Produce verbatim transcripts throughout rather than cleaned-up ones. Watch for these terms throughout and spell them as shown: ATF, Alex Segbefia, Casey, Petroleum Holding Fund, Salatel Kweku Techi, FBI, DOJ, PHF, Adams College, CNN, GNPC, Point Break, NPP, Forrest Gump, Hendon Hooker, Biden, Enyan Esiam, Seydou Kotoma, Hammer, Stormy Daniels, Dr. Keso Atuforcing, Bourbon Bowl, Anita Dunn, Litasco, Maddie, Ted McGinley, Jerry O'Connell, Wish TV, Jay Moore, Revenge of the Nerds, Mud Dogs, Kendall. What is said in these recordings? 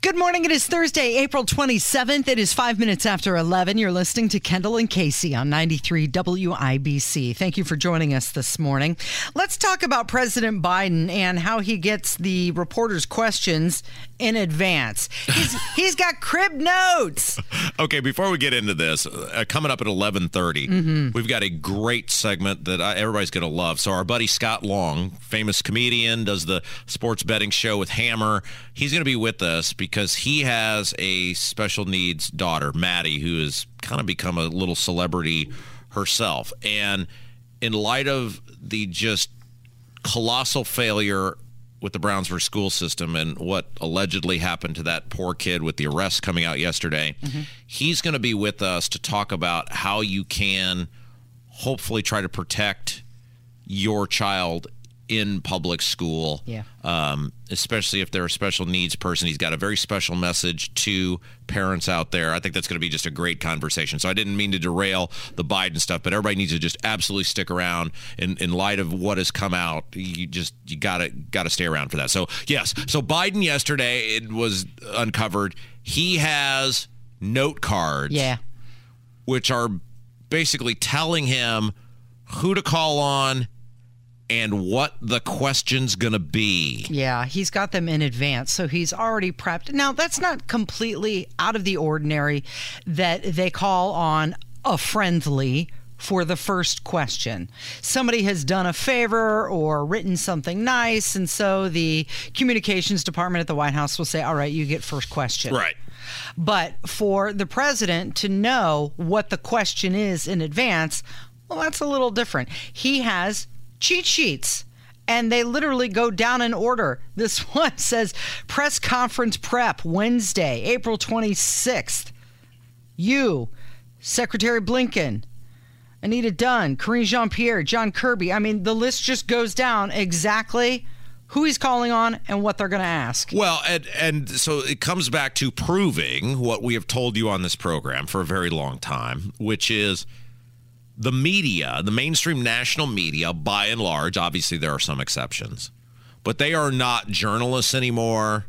Good morning. It is Thursday, April twenty-seventh. It is five minutes after eleven. You're listening to Kendall and Casey on ninety-three W I B C. Thank you for joining us this morning. Let's talk about President Biden and how he gets the reporters' questions in advance. He's, he's got crib notes. Okay, before we get into this, uh, coming up at eleven thirty, mm-hmm. we've got a great segment that I, everybody's going to love. So our buddy Scott Long, famous comedian, does the sports betting show with Hammer. He's going to be with us because Because he has a special needs daughter, Maddie, who has kind of become a little celebrity herself. And in light of the just colossal failure with the Brownsburg school system and what allegedly happened to that poor kid with the arrest coming out yesterday, mm-hmm. he's going to be with us to talk about how you can hopefully try to protect your child in public school, yeah. um, especially if they're a special needs person. He's got a very special message to parents out there. I think that's going to be just a great conversation. So I didn't mean to derail the Biden stuff, but everybody needs to just absolutely stick around. In, in light of what has come out, you just you gotta gotta stay around for that. So yes, so Biden yesterday, it was uncovered, he has note cards, yeah, which are basically telling him who to call on and what the question's going to be. Yeah, he's got them in advance, so he's already prepped. Now, that's not completely out of the ordinary that they call on a friendly for the first question. Somebody has done a favor or written something nice, and so the communications department at the White House will say, all right, you get first question. Right. But for the president to know what the question is in advance, well, that's a little different. He has cheat sheets, and they literally go down in order. This one says press conference prep Wednesday, April twenty-sixth. You, Secretary Blinken, Anita Dunn, Karine Jean Pierre, John Kirby. I mean, the list just goes down exactly who he's calling on and what they're going to ask. Well, and, and so it comes back to proving what we have told you on this program for a very long time, which is the media, the mainstream national media, by and large, obviously there are some exceptions, but they are not journalists anymore.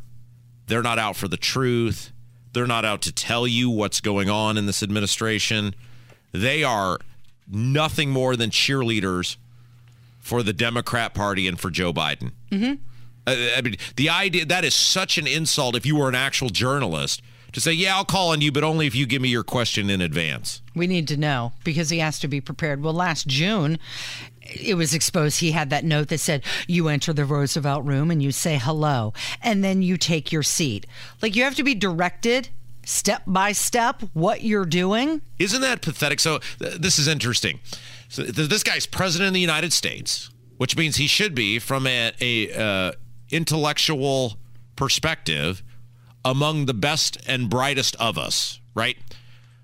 They're not out for the truth. They're not out to tell you what's going on in this administration. They are nothing more than cheerleaders for the Democrat Party and for Joe Biden. Mm-hmm. I, I mean, the idea, that is such an insult if you were an actual journalist, to say, yeah, I'll call on you, but only if you give me your question in advance. We need to know, because he has to be prepared. Well, last June, it was exposed. He had that note that said, you enter the Roosevelt Room and you say hello, and then you take your seat. Like, you have to be directed step by step what you're doing. Isn't that pathetic? So th- this is interesting. So th- this guy's president of the United States, which means he should be, from a, a uh, intellectual perspective, among the best and brightest of us, right?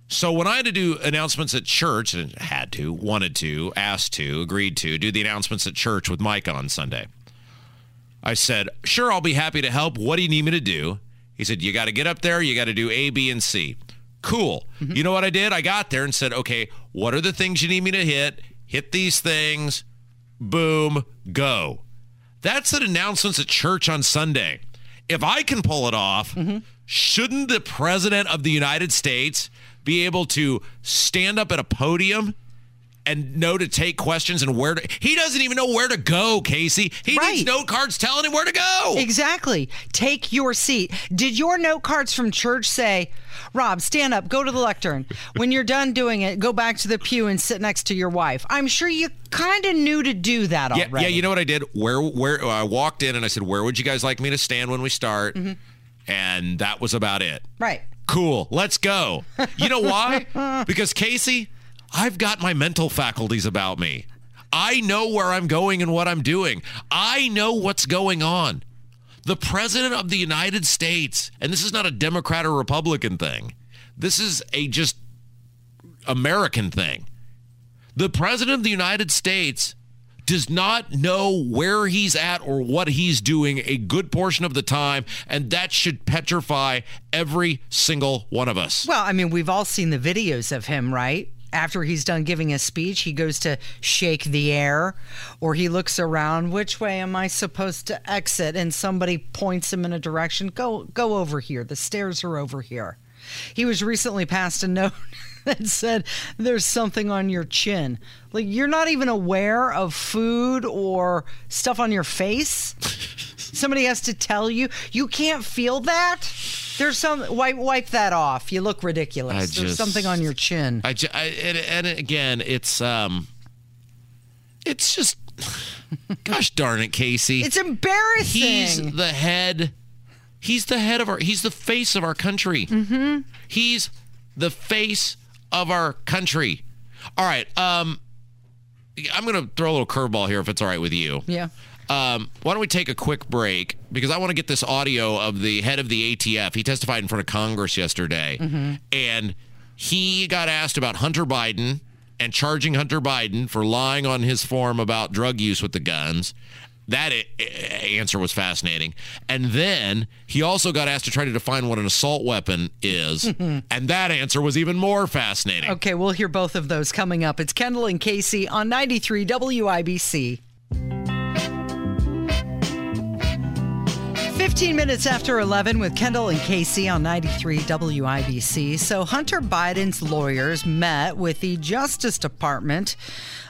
So when I had to do announcements at church, and had to, wanted to, asked to, agreed to, do the announcements at church with Mike on Sunday, I said, sure, I'll be happy to help. What do you need me to do? He said, you got to get up there. You got to do A, B, and C. Cool. Mm-hmm. You know what I did? I got there and said, okay, what are the things you need me to hit? Hit these things. Boom. Go. That's at announcements at church on Sunday. If I can pull it off, mm-hmm. shouldn't the president of the United States be able to stand up at a podium and know to take questions and where to? He doesn't even know where to go, Casey. He right. needs note cards telling him where to go. Exactly. Take your seat. Did your note cards from church say, Rob, stand up, go to the lectern. When you're done doing it, go back to the pew and sit next to your wife? I'm sure you kind of knew to do that yeah, already. Yeah, you know what I did? Where, where I walked in and I said, where would you guys like me to stand when we start? Mm-hmm. And that was about it. Right. Cool. Let's go. You know why? Because, Casey, I've got my mental faculties about me. I know where I'm going and what I'm doing. I know what's going on. The president of the United States, and this is not a Democrat or Republican thing. This is a just American thing. The president of the United States does not know where he's at or what he's doing a good portion of the time, and that should petrify every single one of us. Well, I mean, we've all seen the videos of him, right? After he's done giving a speech, he goes to shake the air, or he looks around. Which way am I supposed to exit? And somebody points him in a direction. Go, go over here. The stairs are over here. He was recently passed a note that said, "There's something on your chin." Like, you're not even aware of food or stuff on your face. Somebody has to tell you. You can't feel that. There's some wipe wipe that off. You look ridiculous. I There's just, something on your chin. I, just, I and, and again, it's um, it's just, gosh darn it, Casey. It's embarrassing. He's the head. He's the head of our. He's the face of our country. Mm-hmm. He's the face of our country. All right. Um, I'm gonna throw a little curveball here if it's all right with you. Yeah. Um, why don't we take a quick break, because I want to get this audio of the head of the A T F. He testified in front of Congress yesterday, mm-hmm. and he got asked about Hunter Biden and charging Hunter Biden for lying on his form about drug use with the guns. That it, it, answer was fascinating. And then he also got asked to try to define what an assault weapon is, mm-hmm. and that answer was even more fascinating. Okay, we'll hear both of those coming up. It's Kendall and Casey on ninety-three W I B C. fifteen minutes after eleven with Kendall and Casey on ninety-three W I B C. So Hunter Biden's lawyers met with the Justice Department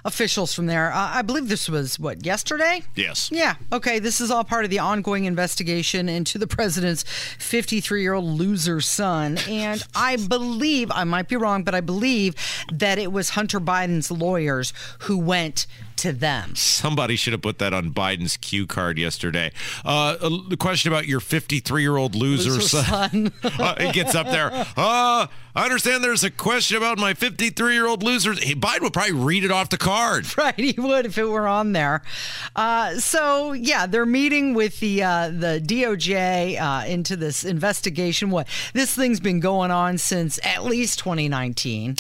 officials from there. Uh, I believe this was, what, yesterday? Yes. Yeah. Okay. This is all part of the ongoing investigation into the president's fifty-three-year-old loser son. And I believe, I might be wrong, but I believe that it was Hunter Biden's lawyers who went to them. Somebody should have put that on Biden's cue card yesterday. Uh, the question about your fifty-three-year-old loser, loser son. son. uh, it gets up there. Uh, I understand there's a question about my fifty-three-year-old loser. Hey, Biden would probably read it off the card. Right, he would if it were on there. Uh, so, yeah, they're meeting with the uh, the D O J uh, into this investigation. What, this thing's been going on since at least twenty nineteen.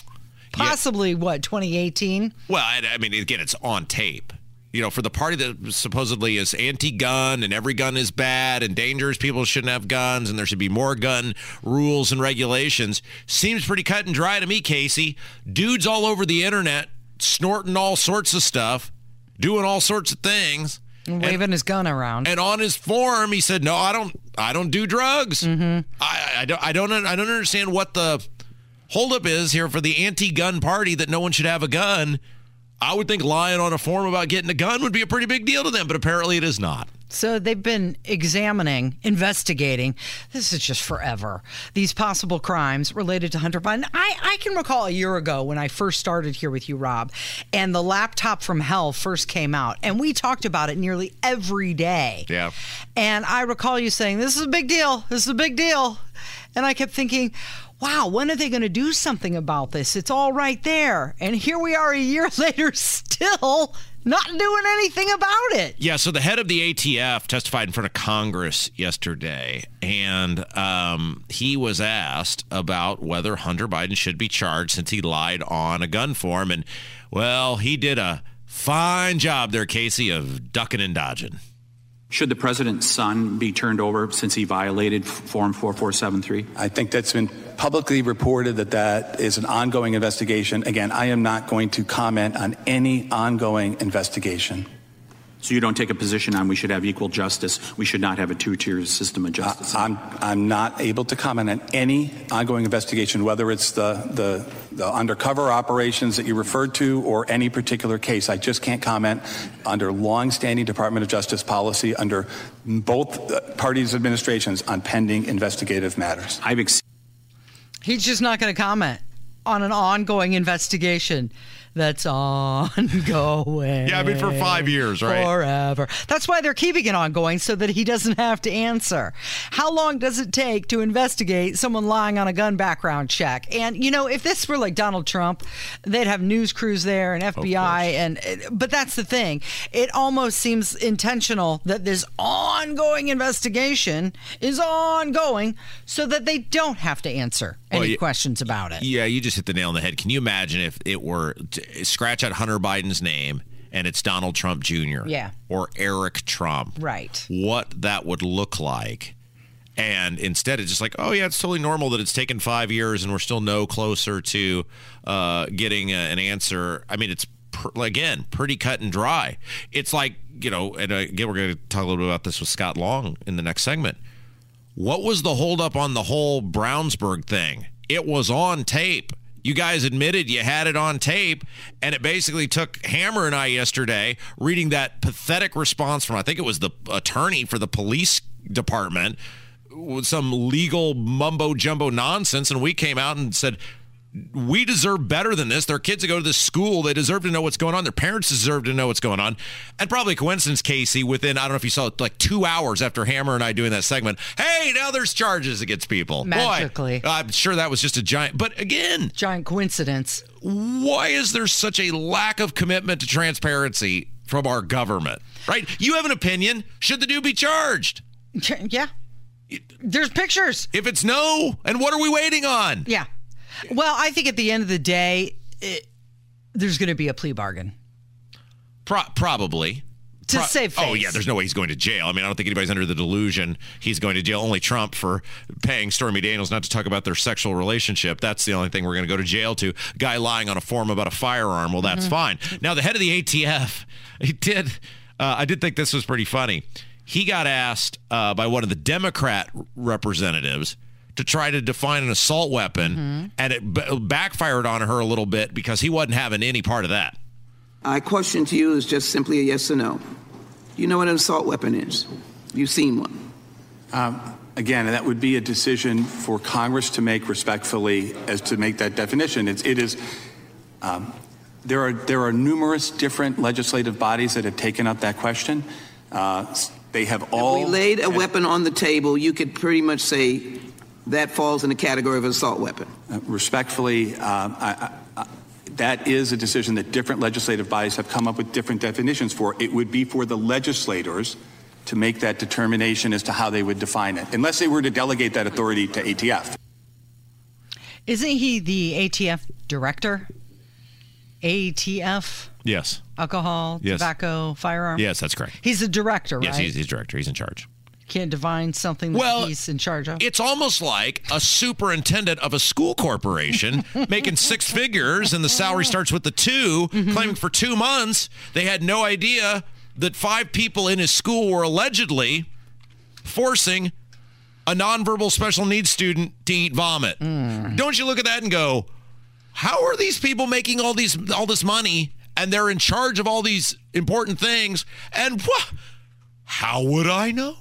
Possibly, yeah. What, twenty eighteen? Well, I, I mean, again, it's on tape. You know, for the party that supposedly is anti-gun and every gun is bad and dangerous, people shouldn't have guns and there should be more gun rules and regulations, seems pretty cut and dry to me, Casey. Dudes all over the internet snorting all sorts of stuff, doing all sorts of things. And waving and, his gun around. And on his form, he said, no, I don't I don't do drugs. Mm-hmm. I, I, don't, I, don't, I don't understand what the holdup is here for the anti-gun party that no one should have a gun. I would think lying on a form about getting a gun would be a pretty big deal to them, but apparently it is not. So they've been examining, investigating, this is just forever, these possible crimes related to Hunter Biden. I, I can recall a year ago when I first started here with you, Rob, and the laptop from hell first came out, and we talked about it nearly every day. Yeah. And I recall you saying, this is a big deal, this is a big deal. And I kept thinking, wow, when are they going to do something about this? It's all right there. And here we are a year later still not doing anything about it. Yeah, so the head of the A T F testified in front of Congress yesterday, and um, he was asked about whether Hunter Biden should be charged since he lied on a gun form. And, well, he did a fine job there, Casey, of ducking and dodging. Should the president's son be turned over since he violated Form four four seven three? I think that's been publicly reported that that is an ongoing investigation. Again, I am not going to comment on any ongoing investigation. So you don't take a position on we should have equal justice, we should not have a two-tier system of justice? I, I'm, I'm not able to comment on any ongoing investigation, whether it's the, the, the undercover operations that you referred to or any particular case. I just can't comment under longstanding Department of Justice policy under both parties' administrations on pending investigative matters. I've ex- He's just not going to comment on an ongoing investigation. That's ongoing. Yeah, I mean, for five years, right? Forever. That's why they're keeping it ongoing, so that he doesn't have to answer. How long does it take to investigate someone lying on a gun background check? And, you know, if this were like Donald Trump, they'd have news crews there and F B I. and But that's the thing. It almost seems intentional that this ongoing investigation is ongoing so that they don't have to answer any well, you, questions about it. Yeah, you just hit the nail on the head. Can you imagine if it were... T- scratch out Hunter Biden's name and it's Donald Trump Junior Yeah. Or Eric Trump. Right. What that would look like. And instead, it's just like, oh, yeah, it's totally normal that it's taken five years and we're still no closer to uh, getting a, an answer. I mean, it's, pr- again, pretty cut and dry. It's like, you know, and again, we're going to talk a little bit about this with Scott Long in the next segment. What was the holdup on the whole Brownsburg thing? It was on tape. You guys admitted you had it on tape, and it basically took Hammer and I yesterday reading that pathetic response from, I think it was the attorney for the police department, with some legal mumbo-jumbo nonsense, and we came out and said, we deserve better than this. Their kids that go to this school, they deserve to know what's going on. Their parents deserve to know what's going on. And probably a coincidence, Casey, within, I don't know if you saw it, like two hours after Hammer and I doing that segment, hey, now there's charges against people. Magically. Boy, I'm sure that was just a giant, but again. Giant coincidence. Why is there such a lack of commitment to transparency from our government, right? You have an opinion. Should the dude be charged? Yeah. There's pictures. If it's no, and what are we waiting on? Yeah. Well, I think at the end of the day, it, there's going to be a plea bargain. Pro- probably. To Pro- save face. Oh, yeah. There's no way he's going to jail. I mean, I don't think anybody's under the delusion he's going to jail. Only Trump for paying Stormy Daniels not to talk about their sexual relationship. That's the only thing we're going to go to jail to. Guy lying on a form about a firearm. Well, that's mm-hmm. fine. Now, the head of the A T F, he did. Uh, I did think this was pretty funny. He got asked uh, by one of the Democrat representatives to try to define an assault weapon, mm-hmm. and it b- backfired on her a little bit because he wasn't having any part of that. My question to you is just simply a yes or no. You know what an assault weapon is? You've seen one. Um, again, that would be a decision for Congress to make respectfully as to make that definition. It's, it is... Um, there are there are numerous different legislative bodies that have taken up that question. Uh, They have all. If we laid a weapon on the table, you could pretty much say that falls in the category of an assault weapon. Uh, respectfully, uh, I, I, I, that is a decision that different legislative bodies have come up with different definitions for. It would be for the legislators to make that determination as to how they would define it, unless they were to delegate that authority to A T F. Isn't he the A T F director? A T F? Yes. Alcohol, yes. Tobacco, firearm? Yes, that's correct. He's the director, right? Yes, he's the director. He's in charge. Can't divine something that well, he's in charge of? It's almost like a superintendent of a school corporation making six figures and the salary starts with the two, mm-hmm. claiming for two months they had no idea that five people in his school were allegedly forcing a nonverbal special needs student to eat vomit. Mm. Don't you look at that and go, how are these people making all these all this money and they're in charge of all these important things? And wh- how would I know?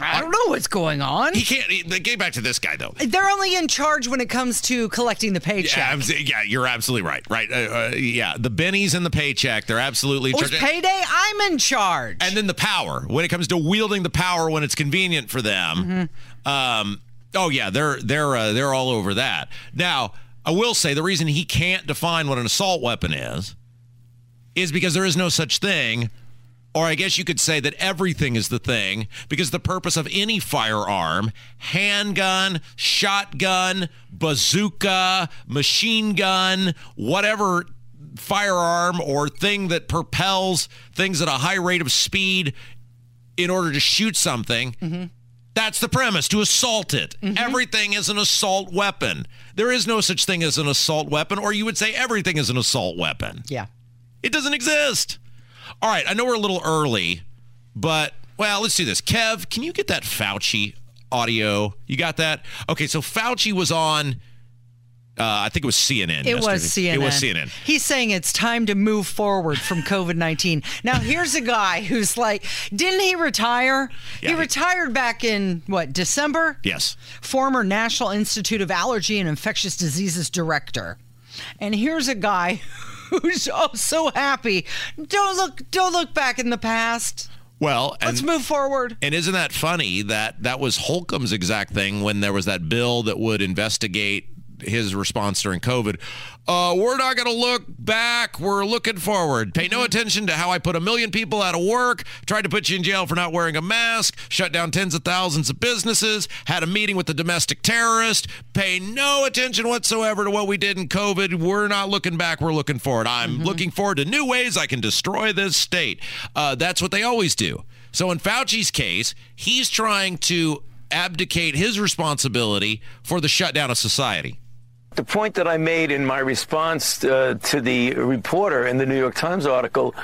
I don't know what's going on. He can't. He, they came back to this guy, though. They're only in charge when it comes to collecting the paycheck. Yeah, I'm, yeah you're absolutely right. Right. Uh, uh, yeah. The bennies and the paycheck. They're absolutely in charge. Or it's payday, I'm in charge. And then the power. When it comes to wielding the power when it's convenient for them. Mm-hmm. Um, oh, yeah. They're, they're, uh, they're all over that. Now, I will say the reason he can't define what an assault weapon is is because there is no such thing, or I guess you could say that everything is the thing, because the purpose of any firearm, handgun, shotgun, bazooka, machine gun, whatever firearm or thing that propels things at a high rate of speed in order to shoot something, mm-hmm. that's the premise, to assault it. Mm-hmm. Everything is an assault weapon. There is no such thing as an assault weapon, or you would say everything is an assault weapon. Yeah. It doesn't exist. All right, I know we're a little early, but, well, let's do this. Kev, can you get that Fauci audio? You got that? Okay, so Fauci was on, uh, I think it was C N N. It was C N N. It was C N N. He's saying it's time to move forward from COVID nineteen. Now, here's a guy who's like, didn't he retire? Yeah, he retired he, back in, what, December? Yes. Former National Institute of Allergy and Infectious Diseases director. And here's a guy who's oh so happy. Don't look don't look back in the past. Well, and, let's move forward. And isn't that funny that that was Holcomb's exact thing when there was that bill that would investigate his response during COVID. Uh, we're not going to look back. We're looking forward. Pay no attention to how I put a million people out of work, tried to put you in jail for not wearing a mask, shut down tens of thousands of businesses, had a meeting with a domestic terrorist. Pay no attention whatsoever to what we did in COVID. We're not looking back. We're looking forward. I'm mm-hmm. looking forward to new ways I can destroy this state. Uh, that's what they always do. So in Fauci's case, he's trying to abdicate his responsibility for the shutdown of society. The point that I made in my response uh, to the reporter in the New York Times article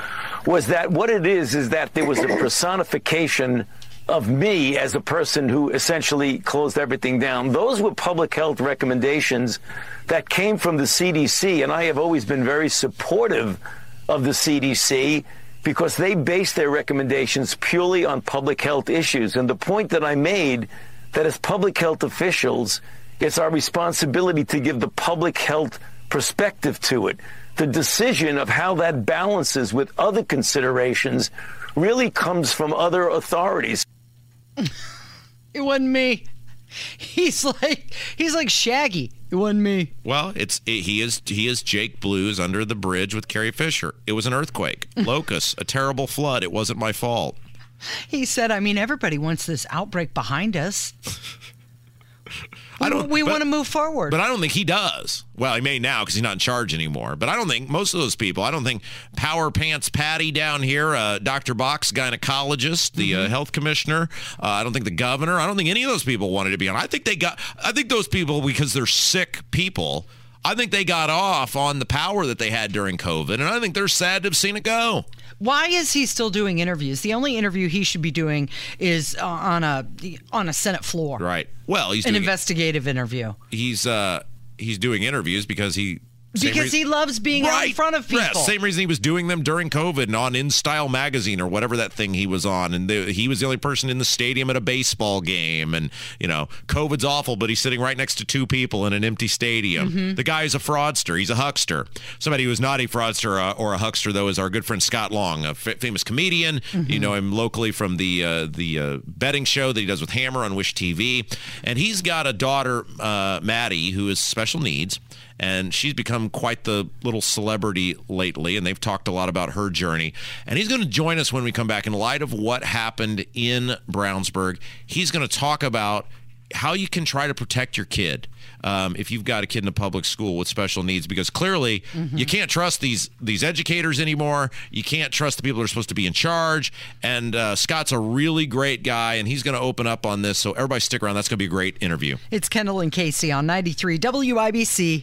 was that what it is is that there was a personification of me as a person who essentially closed everything down. Those were public health recommendations that came from the C D C, and I have always been very supportive of the C D C because they base their recommendations purely on public health issues. And the point that I made, that as public health officials, it's our responsibility to give the public health perspective to it. The decision of how that balances with other considerations really comes from other authorities. It wasn't me. He's like he's like Shaggy. It wasn't me. Well, it's it, he is he is Jake Blues under the bridge with Carrie Fisher. It was an earthquake, locusts, a terrible flood. It wasn't my fault. He said, I mean, everybody wants this outbreak behind us. I don't, we but, want to move forward. But I don't think he does. Well, he may now because he's not in charge anymore. But I don't think most of those people, I don't think Power Pants Patty down here, uh, Doctor Box, gynecologist, the mm-hmm. uh, health commissioner, uh, I don't think the governor, I don't think any of those people wanted to be on. I think they got, I think those people, because they're sick people, I think they got off on the power that they had during COVID. And I think they're sad to have seen it go. Why is he still doing interviews? The only interview he should be doing is uh, on a on a Senate floor. Right. Well, he's an doing investigative it. interview. He's uh he's doing interviews because he because reason, he loves being right, out in front of people. Yes, same reason he was doing them during COVID and on In Style magazine or whatever that thing he was on. And the, he was the only person in the stadium at a baseball game. And, you know, COVID's awful, but he's sitting right next to two people in an empty stadium. Mm-hmm. The guy is a fraudster. He's a huckster. Somebody who is not a fraudster uh, or a huckster, though, is our good friend Scott Long, a f- famous comedian. Mm-hmm. You know him locally from the uh, the uh, betting show that he does with Hammer on Wish T V. And he's got a daughter, uh, Maddie, who has special needs. And she's become quite the little celebrity lately, and they've talked a lot about her journey. And he's going to join us when we come back in light of what happened in Brownsburg. He's going to talk about how you can try to protect your kid um, if you've got a kid in a public school with special needs, because clearly mm-hmm. you can't trust these these educators anymore. You can't trust the people that are supposed to be in charge. And uh, Scott's a really great guy, and he's going to open up on this. So everybody stick around. That's going to be a great interview. It's Kendall and Casey on ninety-three W I B C.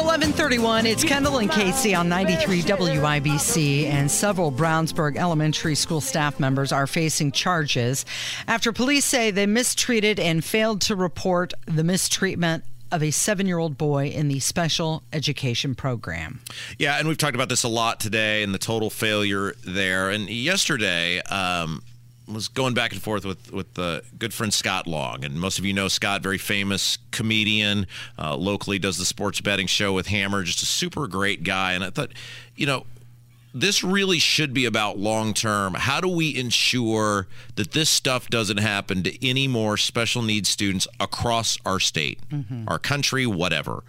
eleven thirty-one, it's Kendall and Casey on ninety-three W I B C, and several Brownsburg elementary school staff members are facing charges after police say they mistreated and failed to report the mistreatment of a seven-year-old boy in the special education program. Yeah, and we've talked about this a lot today and the total failure there. And yesterday, um, was going back and forth with with the good friend Scott Long. And most of you know Scott, very famous comedian, uh, locally does the sports betting show with Hammer, just a super great guy. And I thought, you know, this really should be about long-term. How do we ensure that this stuff doesn't happen to any more special needs students across our state, mm-hmm. our country, whatever?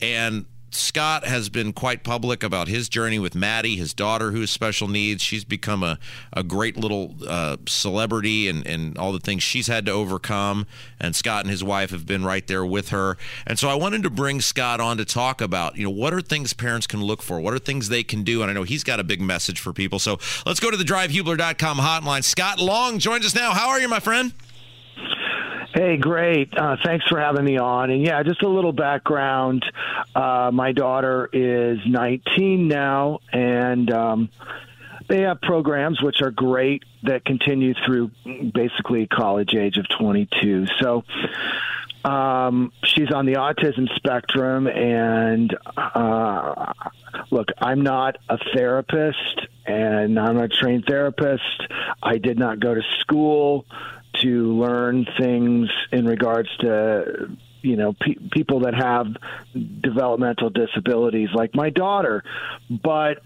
And Scott has been quite public about his journey with Maddie, his daughter who has special needs. She's become a, a great little uh, celebrity and, and all the things she's had to overcome. And Scott and his wife have been right there with her. And so I wanted to bring Scott on to talk about, you know, what are things parents can look for? What are things they can do? And I know he's got a big message for people. So let's go to the drive hubler dot com hotline. Scott Long joins us now. How are you, my friend? Hey, great. Uh, thanks for having me on. And yeah, just a little background. Uh, my daughter is nineteen now, and um, they have programs which are great that continue through basically college age of twenty-two. So um, she's on the autism spectrum, and uh, look, I'm not a therapist, and I'm a trained therapist. I did not go to school to learn things in regards to, you know, pe- people that have developmental disabilities like my daughter. But,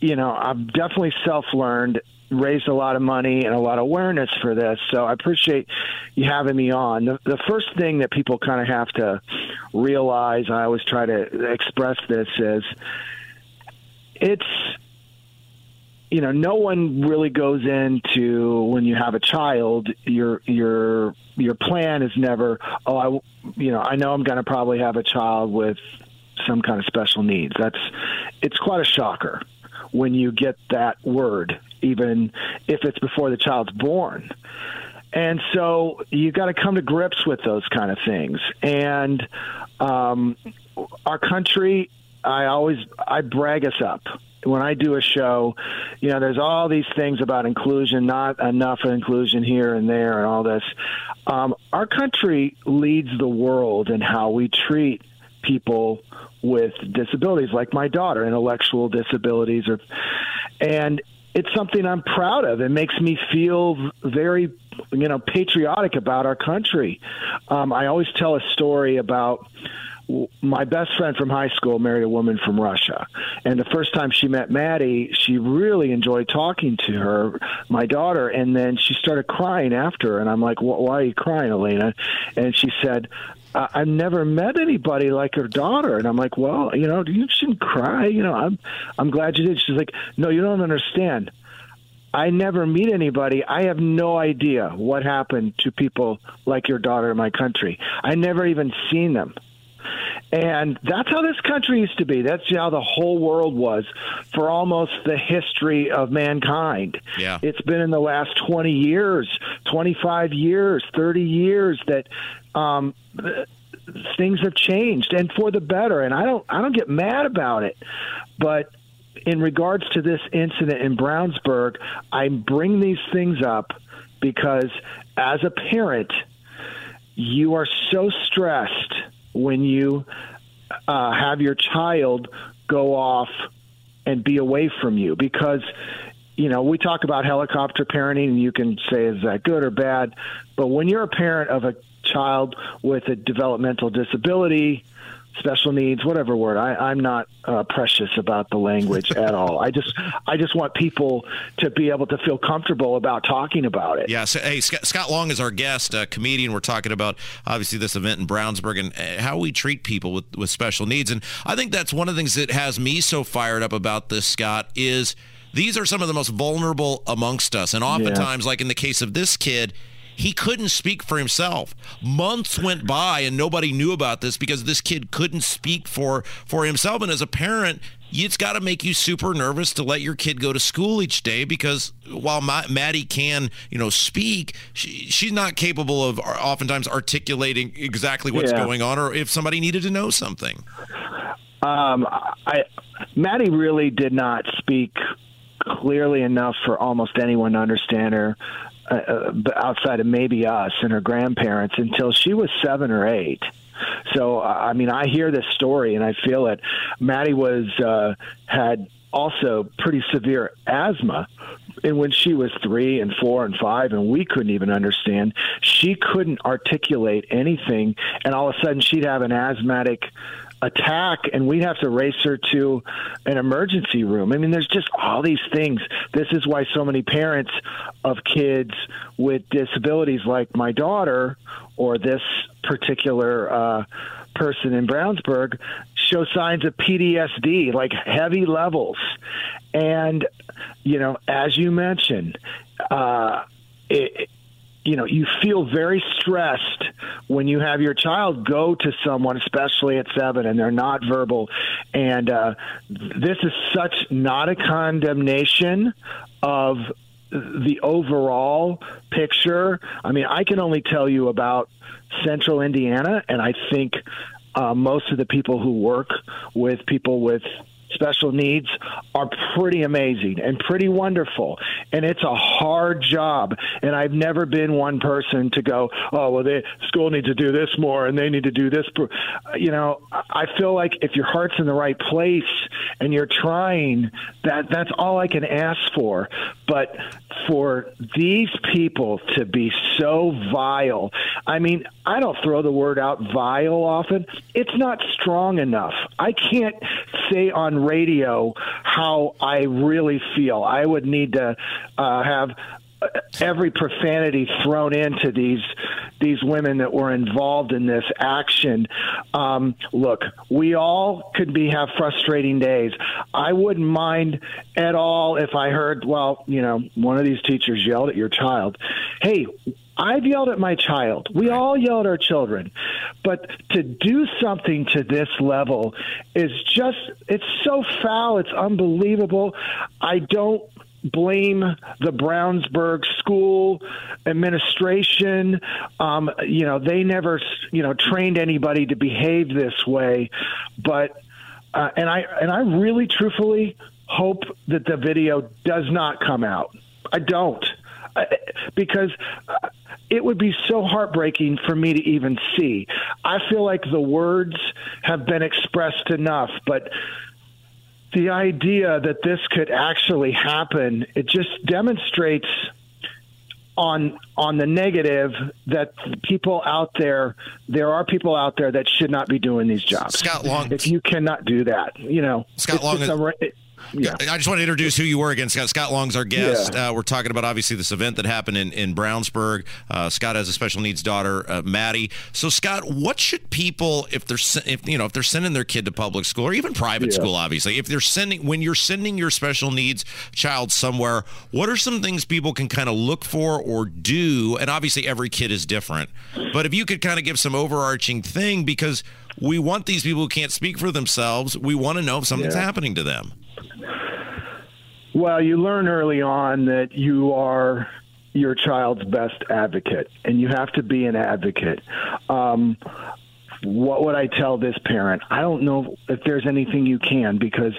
you know, I'm definitely self-learned, raised a lot of money and a lot of awareness for this. So I appreciate you having me on. The, the first thing that people kind of have to realize, I always try to express this, is it's, you know, no one really goes into, when you have a child, your your your plan is never, oh, I, you know, I know I'm going to probably have a child with some kind of special needs. That's, it's quite a shocker when you get that word, even if it's before the child's born. And so you got to come to grips with those kind of things. And um, our country, I always, I brag us up. When I do a show, you know, there's all these things about inclusion, not enough inclusion here and there and all this. Um, our country leads the world in how we treat people with disabilities, like my daughter, intellectual disabilities. Or, and it's something I'm proud of. It makes me feel very, you know, patriotic about our country. Um, I always tell a story about my best friend from high school married a woman from Russia. And the first time she met Maddie, she really enjoyed talking to her, my daughter. And then she started crying after. And I'm like, why are you crying, Elena? And she said, I- I've never met anybody like her daughter. And I'm like, well, you know, you shouldn't cry. You know, I'm, I'm glad you did. She's like, no, you don't understand. I never meet anybody. I have no idea what happened to people like your daughter in my country. I never even seen them. And that's how this country used to be. That's how the whole world was for almost the history of mankind. Yeah. It's been in the last twenty years, twenty-five years, thirty years that um, things have changed, and for the better. And I don't, I don't get mad about it. But in regards to this incident in Brownsburg, I bring these things up because as a parent, you are so stressed when you uh, have your child go off and be away from you. Because, you know, we talk about helicopter parenting, and you can say, is that good or bad? But when you're a parent of a child with a developmental disability, special needs, whatever word, I, I'm not uh, precious about the language at all. I just I just want people to be able to feel comfortable about talking about it. Yeah. So, hey, Scott Long is our guest, uh, comedian. We're talking about, obviously, this event in Brownsburg and how we treat people with, with special needs. And I think that's one of the things that has me so fired up about this, Scott, is these are some of the most vulnerable amongst us. And oftentimes, yeah. like in the case of this kid, he couldn't speak for himself. Months went by and nobody knew about this because this kid couldn't speak for, for himself. And as a parent, it's got to make you super nervous to let your kid go to school each day, because while Ma- Maddie can, you know, speak, she, she's not capable of oftentimes articulating exactly what's yeah. going on, or if somebody needed to know something. Um, I, Maddie really did not speak clearly enough for almost anyone to understand her. Uh, outside of maybe us and her grandparents, until she was seven or eight. So, I mean, I hear this story and I feel it. Maddie was uh, had also pretty severe asthma. And when she was three and four and five, and we couldn't even understand, she couldn't articulate anything. And all of a sudden she'd have an asthmatic attack, and we'd have to race her to an emergency room. I mean, there's just all these things. This is why so many parents of kids with disabilities like my daughter or this particular uh, person in Brownsburg show signs of P T S D, like heavy levels. And, you know, as you mentioned, uh, it, you know, you feel very stressed when you have your child go to someone, especially at seven, and they're not verbal. And uh, this is such not a condemnation of the overall picture. I mean, I can only tell you about Central Indiana, and I think uh, most of the people who work with people with special needs are pretty amazing and pretty wonderful. And it's a hard job. And I've never been one person to go, oh, well, the school needs to do this more and they need to do this. You know, I feel like if your heart's in the right place and you're trying, that that's all I can ask for. But for these people to be so vile, I mean, I don't throw the word out vile often. It's not strong enough. I can't say on radio how I really feel. I would need to uh, have every profanity thrown into these these women that were involved in this action. Um, look, we all could be have frustrating days. I wouldn't mind at all if I heard, well, you know, one of these teachers yelled at your child. Hey, I've yelled at my child. We all yell at our children. But to do something to this level is just, it's so foul. It's unbelievable. I don't blame the Brownsburg school administration. Um, you know, they never, you know, trained anybody to behave this way. But, uh, and I, and I really truthfully hope that the video does not come out. I don't. Because it would be so heartbreaking for me to even see. I feel like the words have been expressed enough, but the idea that this could actually happen, it just demonstrates on on the negative that people out there, there are people out there that should not be doing these jobs. Scott Long. If you cannot do that, you know. Scott Long is... A, Yeah. I just want to introduce who you were again, Scott. Scott Long's our guest. Yeah. Uh, we're talking about, obviously, this event that happened in, in Brownsburg. Uh, Scott has a special needs daughter, uh, Maddie. So, Scott, what should people, if they're if you know if they're sending their kid to public school or even private yeah. school, obviously, if they're sending when you're sending your special needs child somewhere, what are some things people can kind of look for or do? And obviously, every kid is different. But if you could kind of give some overarching thing, because we want these people who can't speak for themselves, we want to know if something's yeah. happening to them. Well, you learn early on that you are your child's best advocate, and you have to be an advocate. Um, what would I tell this parent? I don't know if there's anything you can, because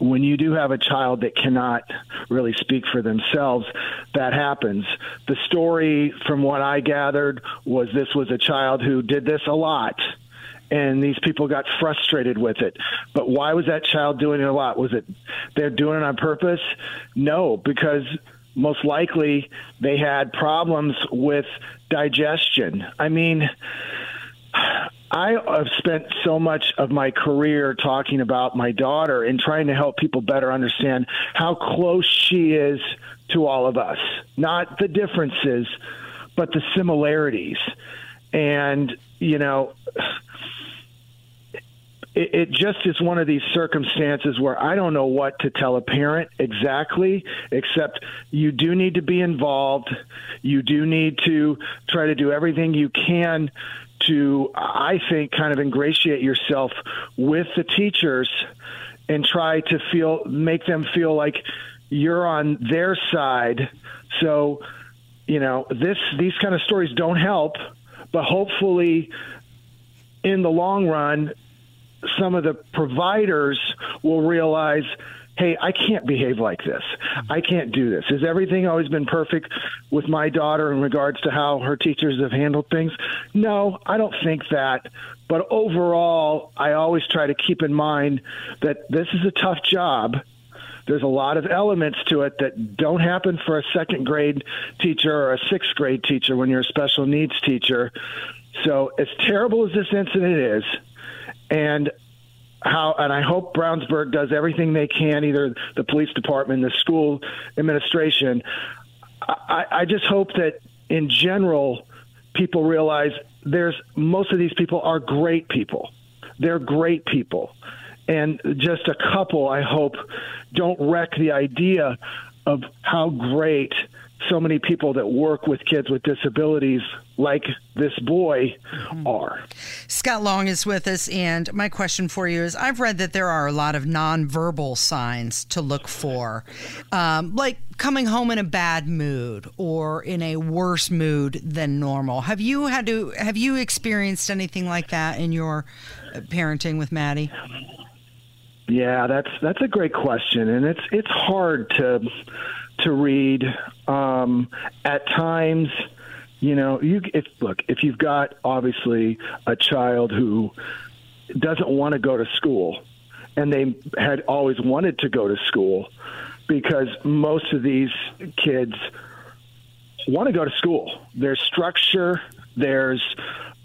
when you do have a child that cannot really speak for themselves, that happens. The story, from what I gathered, was this was a child who did this a lot. And these people got frustrated with it. But why was that child doing it a lot? Was it they're doing it on purpose? No, because most likely they had problems with digestion. I mean, I have spent so much of my career talking about my daughter and trying to help people better understand how close she is to all of us. Not the differences, but the similarities. And, you know... It just is one of these circumstances where I don't know what to tell a parent exactly, except you do need to be involved. You do need to try to do everything you can to, I think, kind of ingratiate yourself with the teachers and try to feel, make them feel like you're on their side. So, you know, this, these kind of stories don't help, but hopefully in the long run, some of the providers will realize, hey, I can't behave like this. I can't do this. Has everything always been perfect with my daughter in regards to how her teachers have handled things? No, I don't think that. But overall, I always try to keep in mind that this is a tough job. There's a lot of elements to it that don't happen for a second grade teacher or a sixth grade teacher when you're a special needs teacher. So as terrible as this incident is, And how and I hope Brownsburg does everything they can, either the police department, the school administration. I, I just hope that in general, people realize there's most of these people are great people. They're great people. And just a couple, I hope, don't wreck the idea of how great so many people that work with kids with disabilities like this boy mm-hmm. are. Scott Long is with us, and my question for you is, I've read that there are a lot of nonverbal signs to look for, um, like coming home in a bad mood or in a worse mood than normal. Have you had to, have you experienced anything like that in your parenting with Maddie? Yeah, that's that's a great question, and it's it's hard to to read um, at times. You know, you if, look, if you've got obviously a child who doesn't want to go to school, and they had always wanted to go to school, because most of these kids want to go to school. There's structure, there's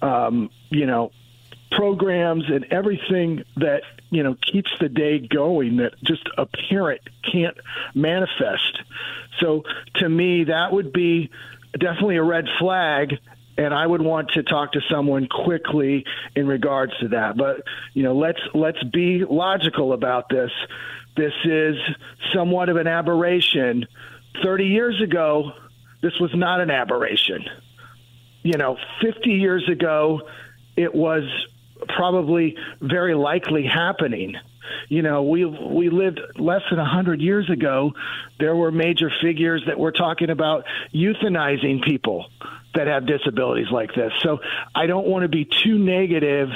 um, you know, programs and everything that, you know, keeps the day going that just a parent can't manifest. So to me, that would be definitely a red flag, and I would want to talk to someone quickly in regards to that. But, you know, let's let's be logical about this. This is somewhat of an aberration. thirty years ago, this was not an aberration. You know, fifty years ago, it was probably very likely happening. You know, we we lived less than one hundred years ago. There were major figures that were talking about euthanizing people that have disabilities like this. So I don't want to be too negative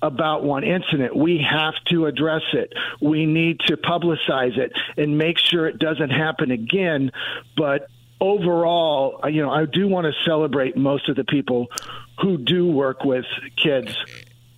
about one incident. We have to address it. We need to publicize it and make sure it doesn't happen again. But overall, you know, I do want to celebrate most of the people who do work with kids.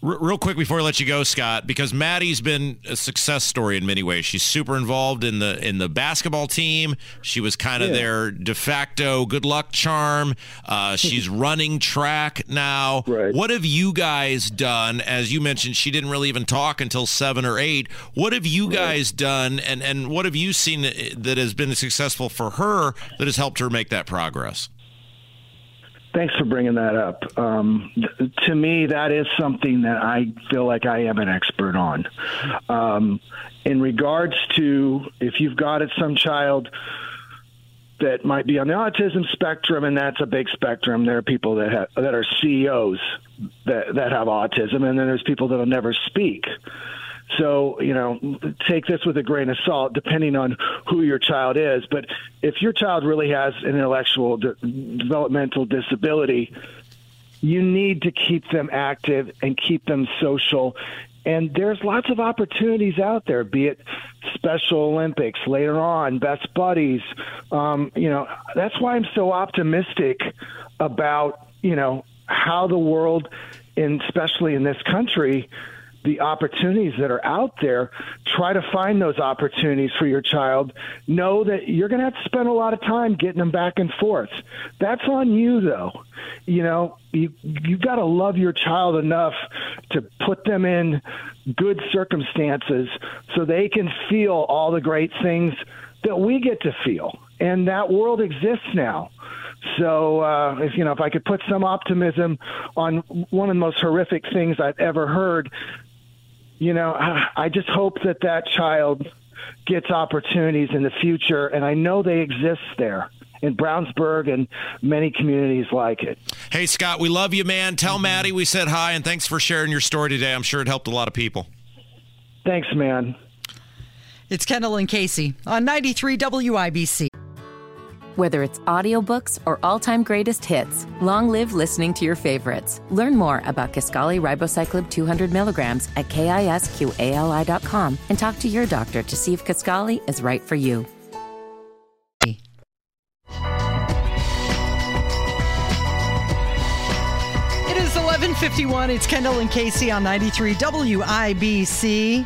Real quick before I let you go, Scott, because Maddie's been a success story in many ways. She's super involved in the in the basketball team. She was kind of yeah. their de facto good luck charm. Uh, she's running track now. Right. What have you guys done? As you mentioned, she didn't really even talk until seven or eight. What have you guys right. done, and, and what have you seen that, that has been successful for her that has helped her make that progress? Thanks for bringing that up. Um, th- to me, that is something that I feel like I am an expert on. Um, in regards to if you've got it, some child that might be on the autism spectrum, and that's a big spectrum. There are people that have, that are C E Os that, that have autism, and then there's people that will never speak. So, you know, take this with a grain of salt, depending on who your child is. But if your child really has an intellectual de- developmental disability, you need to keep them active and keep them social. And there's lots of opportunities out there, be it Special Olympics, later on, Best Buddies. Um, you know, that's why I'm so optimistic about, you know, how the world, and especially in this country, the opportunities that are out there. Try to find those opportunities for your child. Know that you're going to have to spend a lot of time getting them back and forth. That's on you, though. You know, you, you've got to love your child enough to put them in good circumstances so they can feel all the great things that we get to feel. And that world exists now. So, uh, if you know, if I could put some optimism on one of the most horrific things I've ever heard, you know, I just hope that that child gets opportunities in the future, and I know they exist there in Brownsburg and many communities like it. Hey, Scott, we love you, man. Tell Maddie we said hi, and thanks for sharing your story today. I'm sure it helped a lot of people. Thanks, man. It's Kendall and Casey on ninety-three W I B C. Whether it's audiobooks or all-time greatest hits, long live listening to your favorites. Learn more about Kisqali Ribocyclib two hundred milligrams at kisqali dot com and talk to your doctor to see if Kisqali is right for you. It is eleven fifty-one. It's Kendall and Casey on ninety-three W I B C.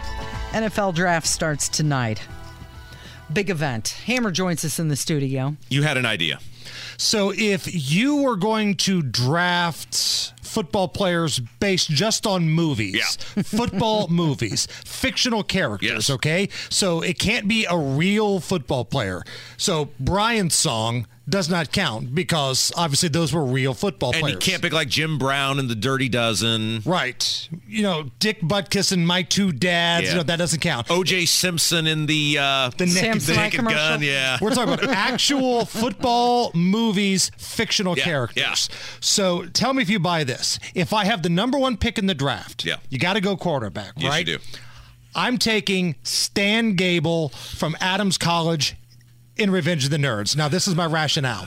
N F L draft starts tonight. Big event. Hammer joins us in the studio. You had an idea. So if you were going to draft football players based just on movies, yeah. football movies, fictional characters, yes. okay? So it can't be a real football player. So Brian's song does not count because obviously those were real football and players. And you can't pick like Jim Brown and the Dirty Dozen. Right. You know, Dick Butkus and My Two Dads. Yeah. You know, that doesn't count. O J. Simpson in the, uh, the Naked, the naked Gun. Yeah. We're talking about actual football movies, fictional yeah. characters. Yeah. So tell me if you buy this. If I have the number one pick in the draft, yeah. you got to go quarterback, yes, right? Yes, you do. I'm taking Stan Gable from Adams College in Revenge of the Nerds. Now, this is my rationale.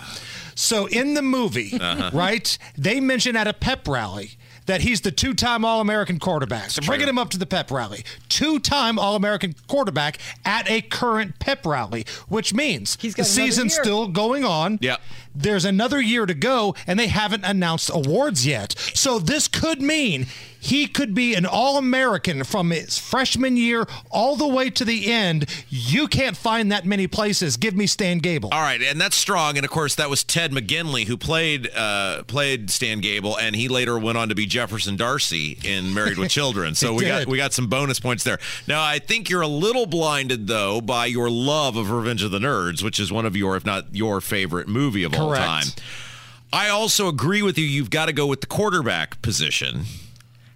So in the movie, uh-huh. right, they mention at a pep rally that he's the two-time All-American quarterback. So bringing him up to the pep rally. Two-time All-American quarterback at a current pep rally, which means the season's still going on. Yeah. There's another year to go, and they haven't announced awards yet. So this could mean he could be an All-American from his freshman year all the way to the end. You can't find that many places. Give me Stan Gable. All right, and that's strong. And, of course, that was Ted McGinley who played uh, played Stan Gable, and he later went on to be Jefferson Darcy in Married with Children. So we got, we got some bonus points there. Now, I think you're a little blinded, though, by your love of Revenge of the Nerds, which is one of your, if not your favorite movie of all Correct. Time. I also agree with you. You've got to go with the quarterback position.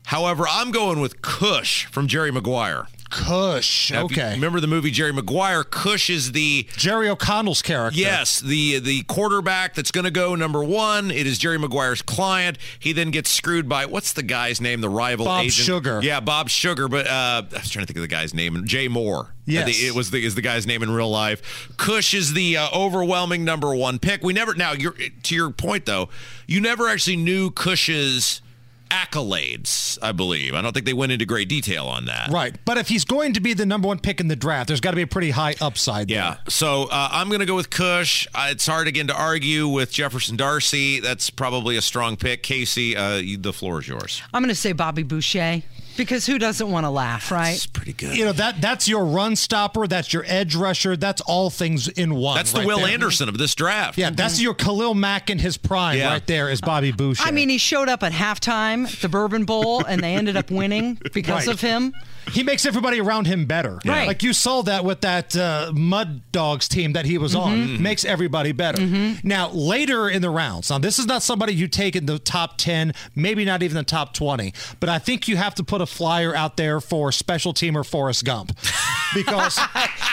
However, I'm going with Kush from Jerry Maguire. Kush. Now, okay. Remember the movie Jerry Maguire? Kush is the... Jerry O'Connell's character. Yes, the the quarterback that's going to go number one. It is Jerry Maguire's client. He then gets screwed by, what's the guy's name? The rival Bob agent. Bob Sugar. Yeah, Bob Sugar. But uh, I was trying to think of the guy's name. Jay Moore. Yes. The, it was the, is the guy's name in real life. Kush is the uh, overwhelming number one pick. We never... Now, you're, to your point, though, you never actually knew Kush's... accolades, I believe. I don't think they went into great detail on that. Right. But if he's going to be the number one pick in the draft, there's got to be a pretty high upside yeah. there. Yeah. So uh, I'm going to go with Kush. Uh, it's hard, again, to argue with Jefferson Darcy. That's probably a strong pick. Casey, uh, you, the floor is yours. I'm going to say Bobby Boucher. Because who doesn't want to laugh, right? It's pretty good. You know, that that's your run stopper. That's your edge rusher. That's all things in one. That's the right Will there. Anderson of this draft. Yeah, mm-hmm. that's your Khalil Mack in his prime yeah. right there is Bobby Boucher. I mean, he showed up at halftime at the Bourbon Bowl, and they ended up winning because right. of him. He makes everybody around him better. Yeah. Right. Like you saw that with that uh, Mud Dogs team that he was mm-hmm. on. Mm-hmm. Makes everybody better. Mm-hmm. Now, later in the rounds, now this is not somebody you take in the top ten, maybe not even the top twenty, but I think you have to put a flyer out there for special teamer Forrest Gump. Because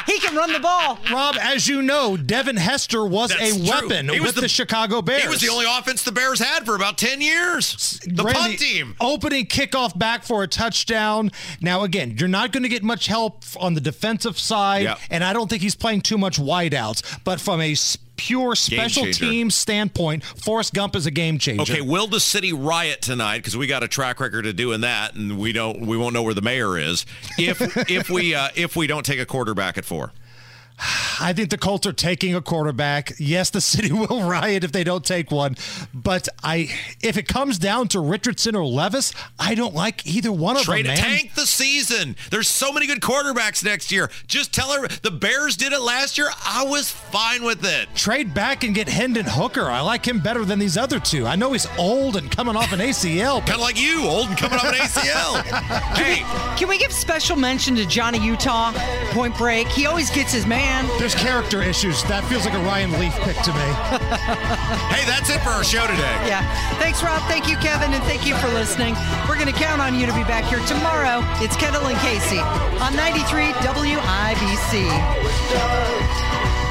he can run the ball. Rob, as you know, Devin Hester was That's a weapon was with the, the Chicago Bears. He was the only offense the Bears had for about ten years. The Randy, punt team. Opening kickoff back for a touchdown. Now, again, you're not going to get much help on the defensive side, yep. and I don't think he's playing too much wideouts. But from a pure special team standpoint, Forrest Gump is a game changer. Okay, will the city riot tonight? Because we got a track record of doing that, and we don't, we won't know where the mayor is if if we uh, if we don't take a quarterback at four. I think the Colts are taking a quarterback. Yes, the city will riot if they don't take one. But I, if it comes down to Richardson or Levis, I don't like either one of Trade them, man. Tank the season. There's so many good quarterbacks next year. Just tell her the Bears did it last year. I was fine with it. Trade back and get Hendon Hooker. I like him better than these other two. I know he's old and coming off an A C L. Kind of like you, old and coming off an A C L. Hey, can we, can we give special mention to Johnny Utah, Point Break? He always gets his man. There's character issues. That feels like a Ryan Leaf pick to me. Hey, that's it for our show today. Yeah. Thanks, Rob. Thank you, Kevin. And thank you for listening. We're going to count on you to be back here tomorrow. It's Kendall and Casey on ninety-three W I B C.